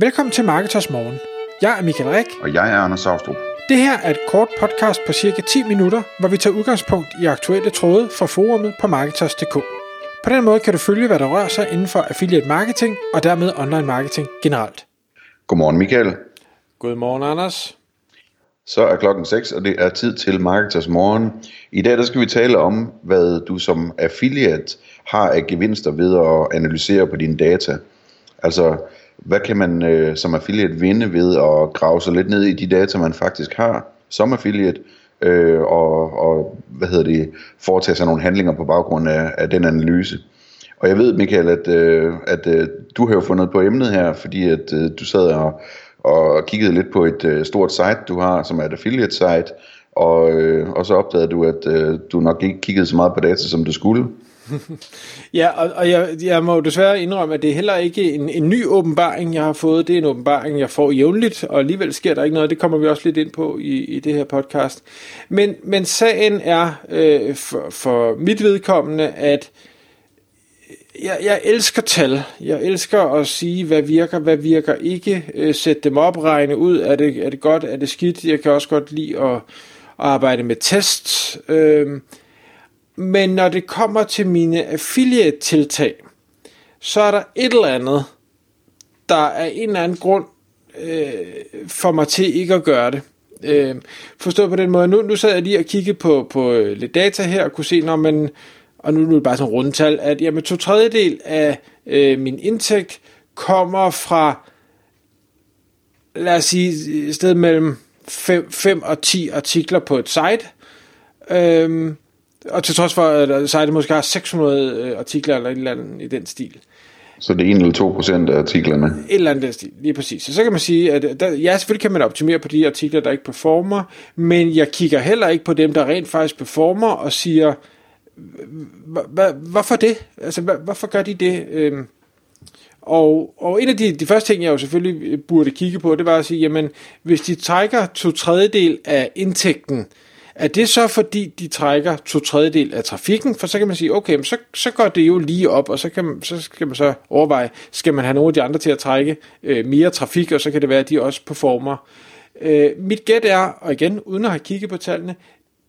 Velkommen til Marketers Morgen. Jeg er Michael Rik. Og jeg er Anders Saustrup. Det her er et kort podcast på cirka 10 minutter, hvor vi tager udgangspunkt i aktuelle tråde fra forummet på Marketers.dk. På den måde kan du følge, hvad der rører sig inden for affiliate marketing og dermed online marketing generelt. Godmorgen Michael. Godmorgen Anders. Så er klokken 6, og det er tid til Marketers Morgen. I dag der skal vi tale om, hvad du som affiliate har af gevinster ved at analysere på dine data. Altså, hvad kan man som affiliate vinde ved at grave sig lidt ned i de data, man faktisk har som affiliate, og foretage sig nogle handlinger på baggrund af den analyse. Og jeg ved, Michael, at du har jo fundet på emnet her, fordi at du sad og kiggede lidt på et stort site, du har, som er et affiliate site, og så opdagede du, at du nok ikke kiggede så meget på data, som du skulle. Ja, og jeg må desværre indrømme, at det er heller ikke en ny åbenbaring, jeg har fået. Det er en åbenbaring, jeg får jævnligt, og alligevel sker der ikke noget. Det kommer vi også lidt ind på i det her podcast. Men sagen er for mit vedkommende, at jeg elsker tal. Jeg elsker at sige, hvad virker ikke. Sætte dem op, regne ud. Er det godt? Er det skidt? Jeg kan også godt lide at arbejde med tests. Men når det kommer til mine affiliate-tiltag, så er der et eller andet, der af en eller anden grund får mig til ikke at gøre det. Forstået på den måde. Nu sad jeg lige og kiggede på lidt data her og kunne se, når man, og nu er det bare sådan rundtal, at jamen, 2/3 af min indtægt kommer fra, lad os sige, et sted mellem 5 og 10 artikler på et site. Og til trods for, at sitet måske har 600 artikler eller et eller andet i den stil. Så det er 1 eller 2% af artiklerne? Et eller andet i den stil, lige præcis. Så kan man sige, at selvfølgelig kan man optimere på de artikler, der ikke performer, men jeg kigger heller ikke på dem, der rent faktisk performer, og siger, hvorfor det? Altså, hvorfor gør de det? Og en af de første ting, jeg jo selvfølgelig burde kigge på, det var at sige, jamen, hvis de trækker 2/3 af indtægten, er det så fordi, de trækker 2/3 af trafikken? For så kan man sige, okay, så går det jo lige op, og så skal man så overveje, skal man have nogle af de andre til at trække mere trafik, og så kan det være, at de også performer. Mit gæt er, og igen, uden at have kigget på tallene,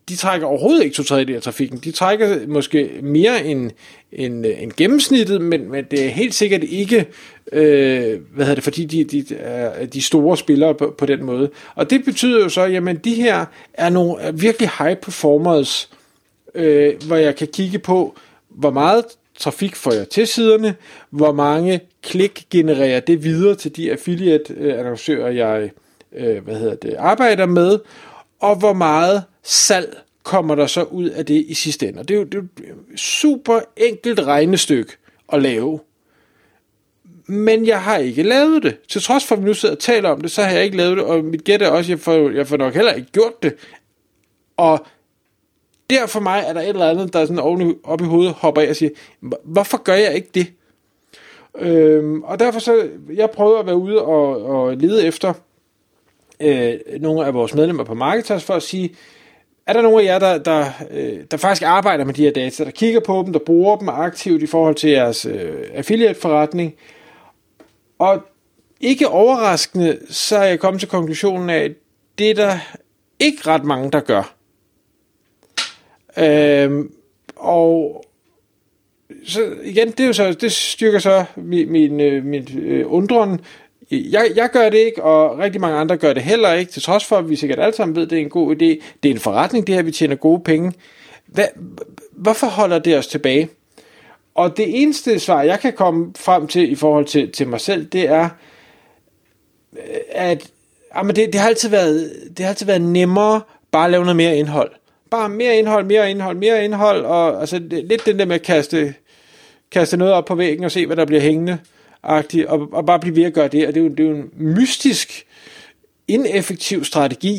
de trækker overhovedet ikke 2/3 af trafikken. De trækker måske mere end gennemsnittet, men det er helt sikkert ikke, fordi de er de store spillere på den måde. Og det betyder jo så, jamen de her er nogle virkelig high performers, hvor jeg kan kigge på, hvor meget trafik får jeg til siderne, hvor mange klik genererer det videre til de affiliate-annoncører, jeg arbejder med, og hvor meget salg kommer der så ud af det i sidste ende. Det er jo et super enkelt regnestykke at lave. Men jeg har ikke lavet det. Til trods for, at vi nu sidder og taler om det, så har jeg ikke lavet det, og mit gæt er også, at jeg får nok heller ikke gjort det. Og der for mig er der et eller andet, der er sådan op i hovedet, hopper af og siger, hvorfor gør jeg ikke det? Og derfor så, jeg prøvede at være ude og lede efter nogle af vores medlemmer på Marketers for at sige, er der nogen af jer, der faktisk arbejder med de her data, der kigger på dem, der bruger dem aktivt i forhold til jeres affiliate-forretning? Og ikke overraskende, så er jeg kommet til konklusionen af, at det er der ikke ret mange, der gør. Og så igen, det styrker så min undren. Jeg gør det ikke, og rigtig mange andre gør det heller ikke, til trods for, at vi sikkert alle sammen ved, at det er en god idé. Det er en forretning, det her, vi tjener gode penge. Hvorfor holder det os tilbage? Og det eneste svar, jeg kan komme frem til i forhold til mig selv, det er, at det har altid været nemmere bare at lave noget mere indhold. Bare mere indhold, og altså, lidt den der med at kaste noget op på væggen og se, hvad der bliver hængende. Og bare blive ved at gøre det, og det er jo en mystisk, ineffektiv strategi,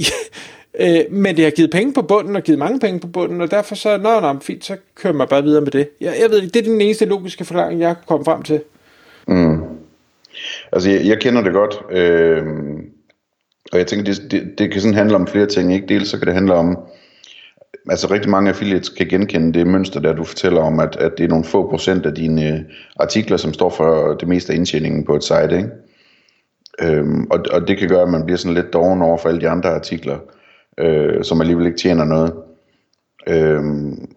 men det har givet penge på bunden, og givet mange penge på bunden, og derfor så, fint, så kører man bare videre med det. Jeg ved ikke, det er den eneste logiske forklaring, jeg kan komme frem til. Mm. Altså, jeg kender det godt, og jeg tænker, det kan sådan handle om flere ting, ikke? Dels så kan det handle om, altså rigtig mange affiliates kan genkende det mønster, der du fortæller om, at det er nogle få procent af dine artikler, som står for det meste af indtjeningen på et site, ikke? Og det kan gøre, at man bliver sådan lidt doven over for alle de andre artikler, som alligevel ikke tjener noget.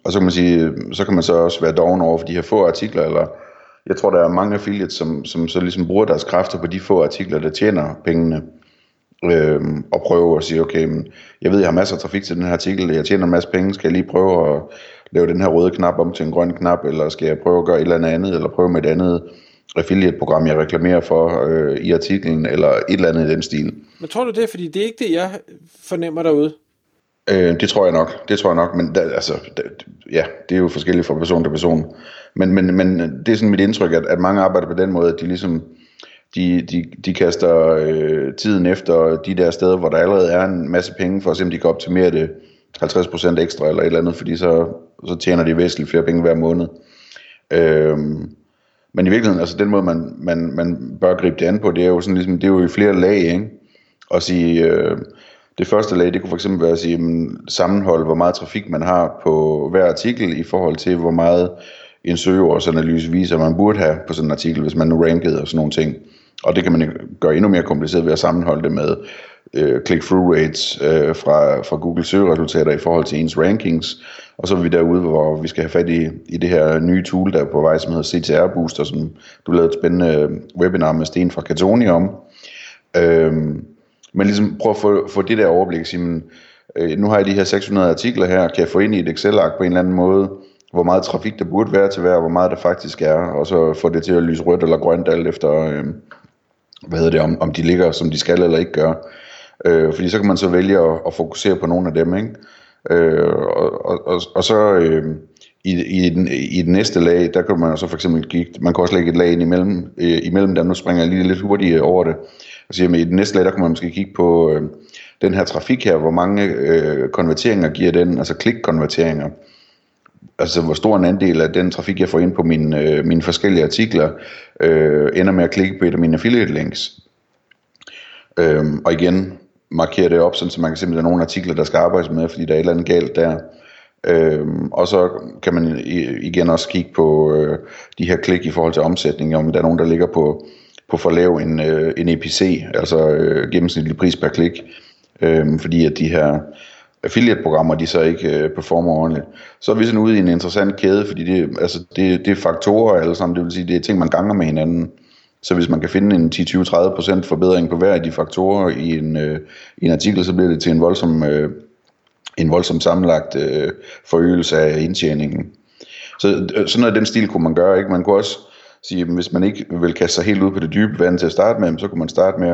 Og så kan man sige, så kan man så også være doven over for de her få artikler, eller jeg tror, der er mange affiliates, som så ligesom bruger deres kræfter på de få artikler, der tjener pengene, og prøver at sige, okay, men jeg ved, jeg har masser af trafik til den her artikel, jeg tjener en masse penge, skal jeg lige prøve at lave den her røde knap om til en grøn knap, eller skal jeg prøve at gøre et eller andet, eller prøve med et andet affiliate-program, jeg reklamerer for i artiklen, eller et eller andet i den stil. Men tror du det? Fordi det er ikke det, jeg fornemmer derude. Det tror jeg nok, men ja, det er jo forskelligt fra person til person. Men det er sådan mit indtryk, at mange arbejder på den måde, at de ligesom, de kaster tiden efter de der steder, hvor der allerede er en masse penge, for at se, om de kan optimere det 50% ekstra eller et eller andet, fordi så tjener de væsentligt flere penge hver måned. Men i virkeligheden, altså den måde, man bør gribe det an på, det er jo sådan ligesom, det er jo i flere lag, ikke? Og sige, det første lag, det kunne for eksempel være at sige, sammenhold, hvor meget trafik man har på hver artikel, i forhold til, hvor meget en søgeordsanalyse viser, man burde have på sådan en artikel, hvis man nu rankede og sådan nogle ting. Og det kan man gøre endnu mere kompliceret ved at sammenholde det med click-through rates fra Google søgeresultater i forhold til ens rankings. Og så er vi derude, hvor vi skal have fat i det her nye tool, der er på vej, som hedder CTR Booster, som du lavede et spændende webinar med Sten fra Cattone om. Men ligesom prøv at få det der overblik. Sige, nu har jeg de her 600 artikler her, kan jeg få ind i et Excel-ark på en eller anden måde, hvor meget trafik der burde være til hver, hvor meget der faktisk er, og så få det til at lyse rødt eller grønt alt efter, om de ligger, som de skal eller ikke gør. Fordi så kan man så vælge at fokusere på nogle af dem, ikke? I det næste lag, der kan man så for eksempel man kan også lægge et lag ind imellem dem. Nu springer jeg lige lidt hurtigt over det. Altså, i det næste lag, der kan man måske kigge på den her trafik her, hvor mange konverteringer giver den, altså klikkonverteringer. Altså hvor stor en andel af den trafik, jeg får ind på mine forskellige artikler, ender med at klikke på et af mine affiliate links. Og igen, markere det op, så man kan se, at der er nogle artikler, der skal arbejdes med, fordi der er et eller andet galt der. Og så kan man igen også kigge på de her klik i forhold til omsætning, om der er nogen, der ligger på for lav en EPC, altså gennemsnitlig pris per klik, fordi at de her affiliate-programmer, de så ikke performer ordentligt. Så er vi sådan ude i en interessant kæde, fordi det er faktorer alle sammen, det vil sige, det er ting, man ganger med hinanden. Så hvis man kan finde en 10-20-30% forbedring på hver af de faktorer i en artikel, så bliver det til en voldsom sammenlagt forøgelse af indtjeningen. Så sådan noget af den stil kunne man gøre, ikke? Man kunne også sige, at hvis man ikke vil kaste sig helt ud på det dybe vand til at starte med, så kunne man starte med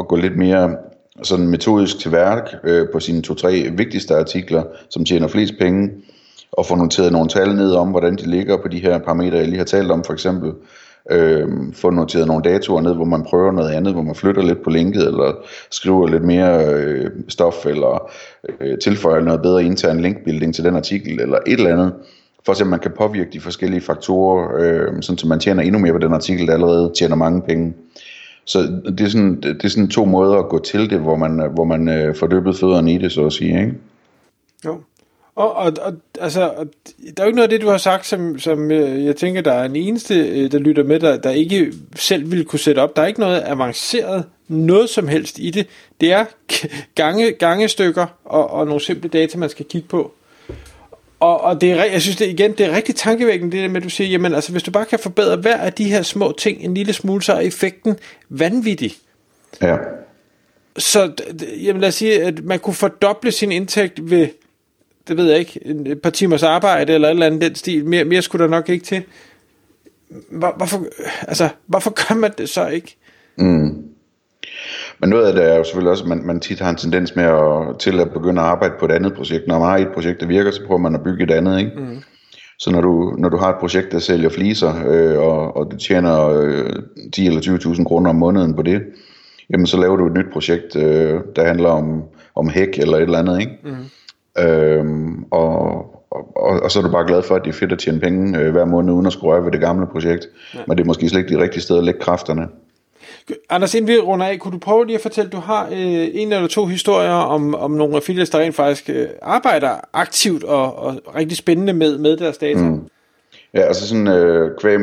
at gå lidt mere sådan metodisk til værk på sine 2-3 vigtigste artikler, som tjener flest penge, og få noteret nogle tal ned om, hvordan de ligger på de her parametre, jeg lige har talt om for eksempel. Få noteret nogle datoer ned, hvor man prøver noget andet, hvor man flytter lidt på linket, eller skriver lidt mere stof, eller tilføjer noget bedre intern linkbuilding til den artikel, eller et eller andet, for at man kan påvirke de forskellige faktorer, sådan så man tjener endnu mere på den artikel, der allerede tjener mange penge. Så det er sådan 2 måder at gå til det, hvor man får døbet fødderne i det, så at sige, ikke? Jo. Og der er jo ikke noget af det, du har sagt, som jeg tænker, der er en eneste, der lytter med, der ikke selv ville kunne sætte op. Der er ikke noget avanceret, noget som helst i det. Det er gangestykker og nogle simple data, man skal kigge på. Og det er, jeg synes det igen, det er rigtig tankevækkende, det der med, at du siger, jamen altså, hvis du bare kan forbedre hver af de her små ting en lille smule, så er effekten vanvittig. Ja. Så jamen, lad os sige, at man kunne fordoble sin indtægt ved, det ved jeg ikke, et par timers arbejde eller et eller andet den stil, mere skulle der nok ikke til. Hvorfor gør man det så ikke? Mm. Men noget af det er jo selvfølgelig også, at man tit har en tendens med til at begynde at arbejde på et andet projekt. Når man har et projekt, der virker, så prøver man at bygge et andet, ikke? Mm. Så når du har et projekt, der sælger fliser, og du tjener 10 eller 20.000 kroner om måneden på det, jamen så laver du et nyt projekt, der handler om hæk eller et eller andet, ikke? Mm. Og så er du bare glad for, at det er fedt at tjene penge hver måned uden at skulle røre ved det gamle projekt. Ja. Men det er måske slet ikke det rigtige sted at lægge kræfterne. Anders, inden vi runder af, kunne du prøve lige at fortælle, du har en eller 2 historier om nogle affiliates, der rent faktisk arbejder aktivt og rigtig spændende med deres data? Mm. Ja, altså sådan kvæg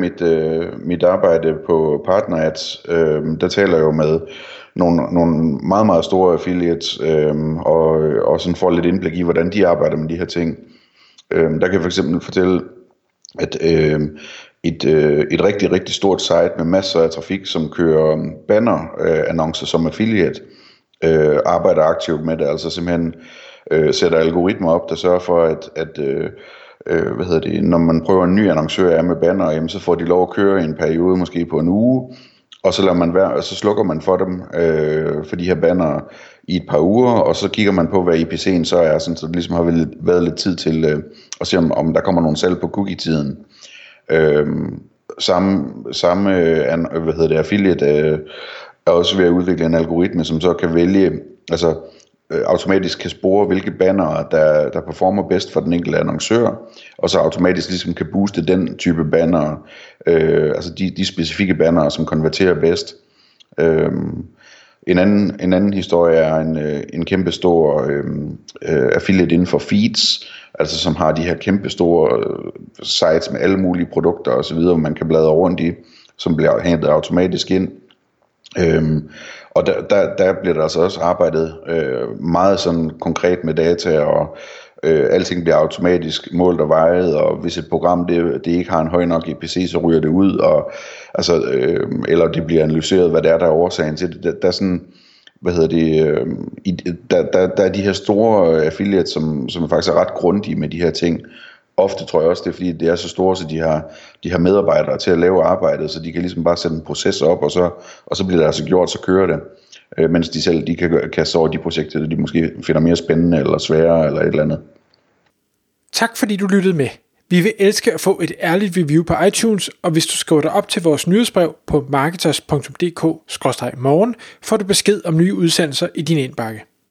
mit arbejde på Partner Ads, der taler jeg jo med nogle meget, meget store affiliates, og sådan får lidt indblik i, hvordan de arbejder med de her ting. Der kan jeg for eksempel fortælle, at et rigtig, rigtig stort site med masser af trafik, som kører banner-annoncer som affiliate, arbejder aktivt med det, altså simpelthen sætter algoritmer op, der sørger for, at når man prøver en ny annoncør af med banner, jamen, så får de lov at køre i en periode, måske på en uge, og så lader man være, og så slukker man for dem, for de her banner i et par uger, og så kigger man på, hvad IPC'en så er, sådan, så det ligesom har været lidt tid til at se, om der kommer nogle salg på cookie-tiden. Samme affiliate er også ved at udvikle en algoritme, som så kan vælge, altså automatisk kan spore, hvilke bannere, der performer bedst for den enkelte annoncør, og så automatisk ligesom kan booste den type bannere, altså de specifikke bannere, som konverterer bedst. En anden historie er en kæmpe stor affiliate inden for feeds, altså som har de her kæmpe store sites med alle mulige produkter og så videre, man kan bladre rundt i, som bliver hentet automatisk ind. Og der bliver der altså også arbejdet meget sådan konkret med data, og alting bliver automatisk målt og vejet, og hvis et program det ikke har en høj nok IPC, så ryger det ud, og altså eller det bliver analyseret, hvad der er årsagen til det. Der er sådan der er de her store affiliates, som faktisk er ret grundige med de her ting. Ofte tror jeg også, det er, fordi det er så store, så de har medarbejdere til at lave arbejdet, så de kan ligesom bare sætte en proces op, og så bliver det altså gjort, så kører det. Mens de selv kan kaste over de projekter, de måske finder mere spændende eller sværere eller et eller andet. Tak fordi du lyttede med. Vi vil elske at få et ærligt review på iTunes, og hvis du skriver dig op til vores nyhedsbrev på marketers.dk/morgen, får du besked om nye udsendelser i din indbakke.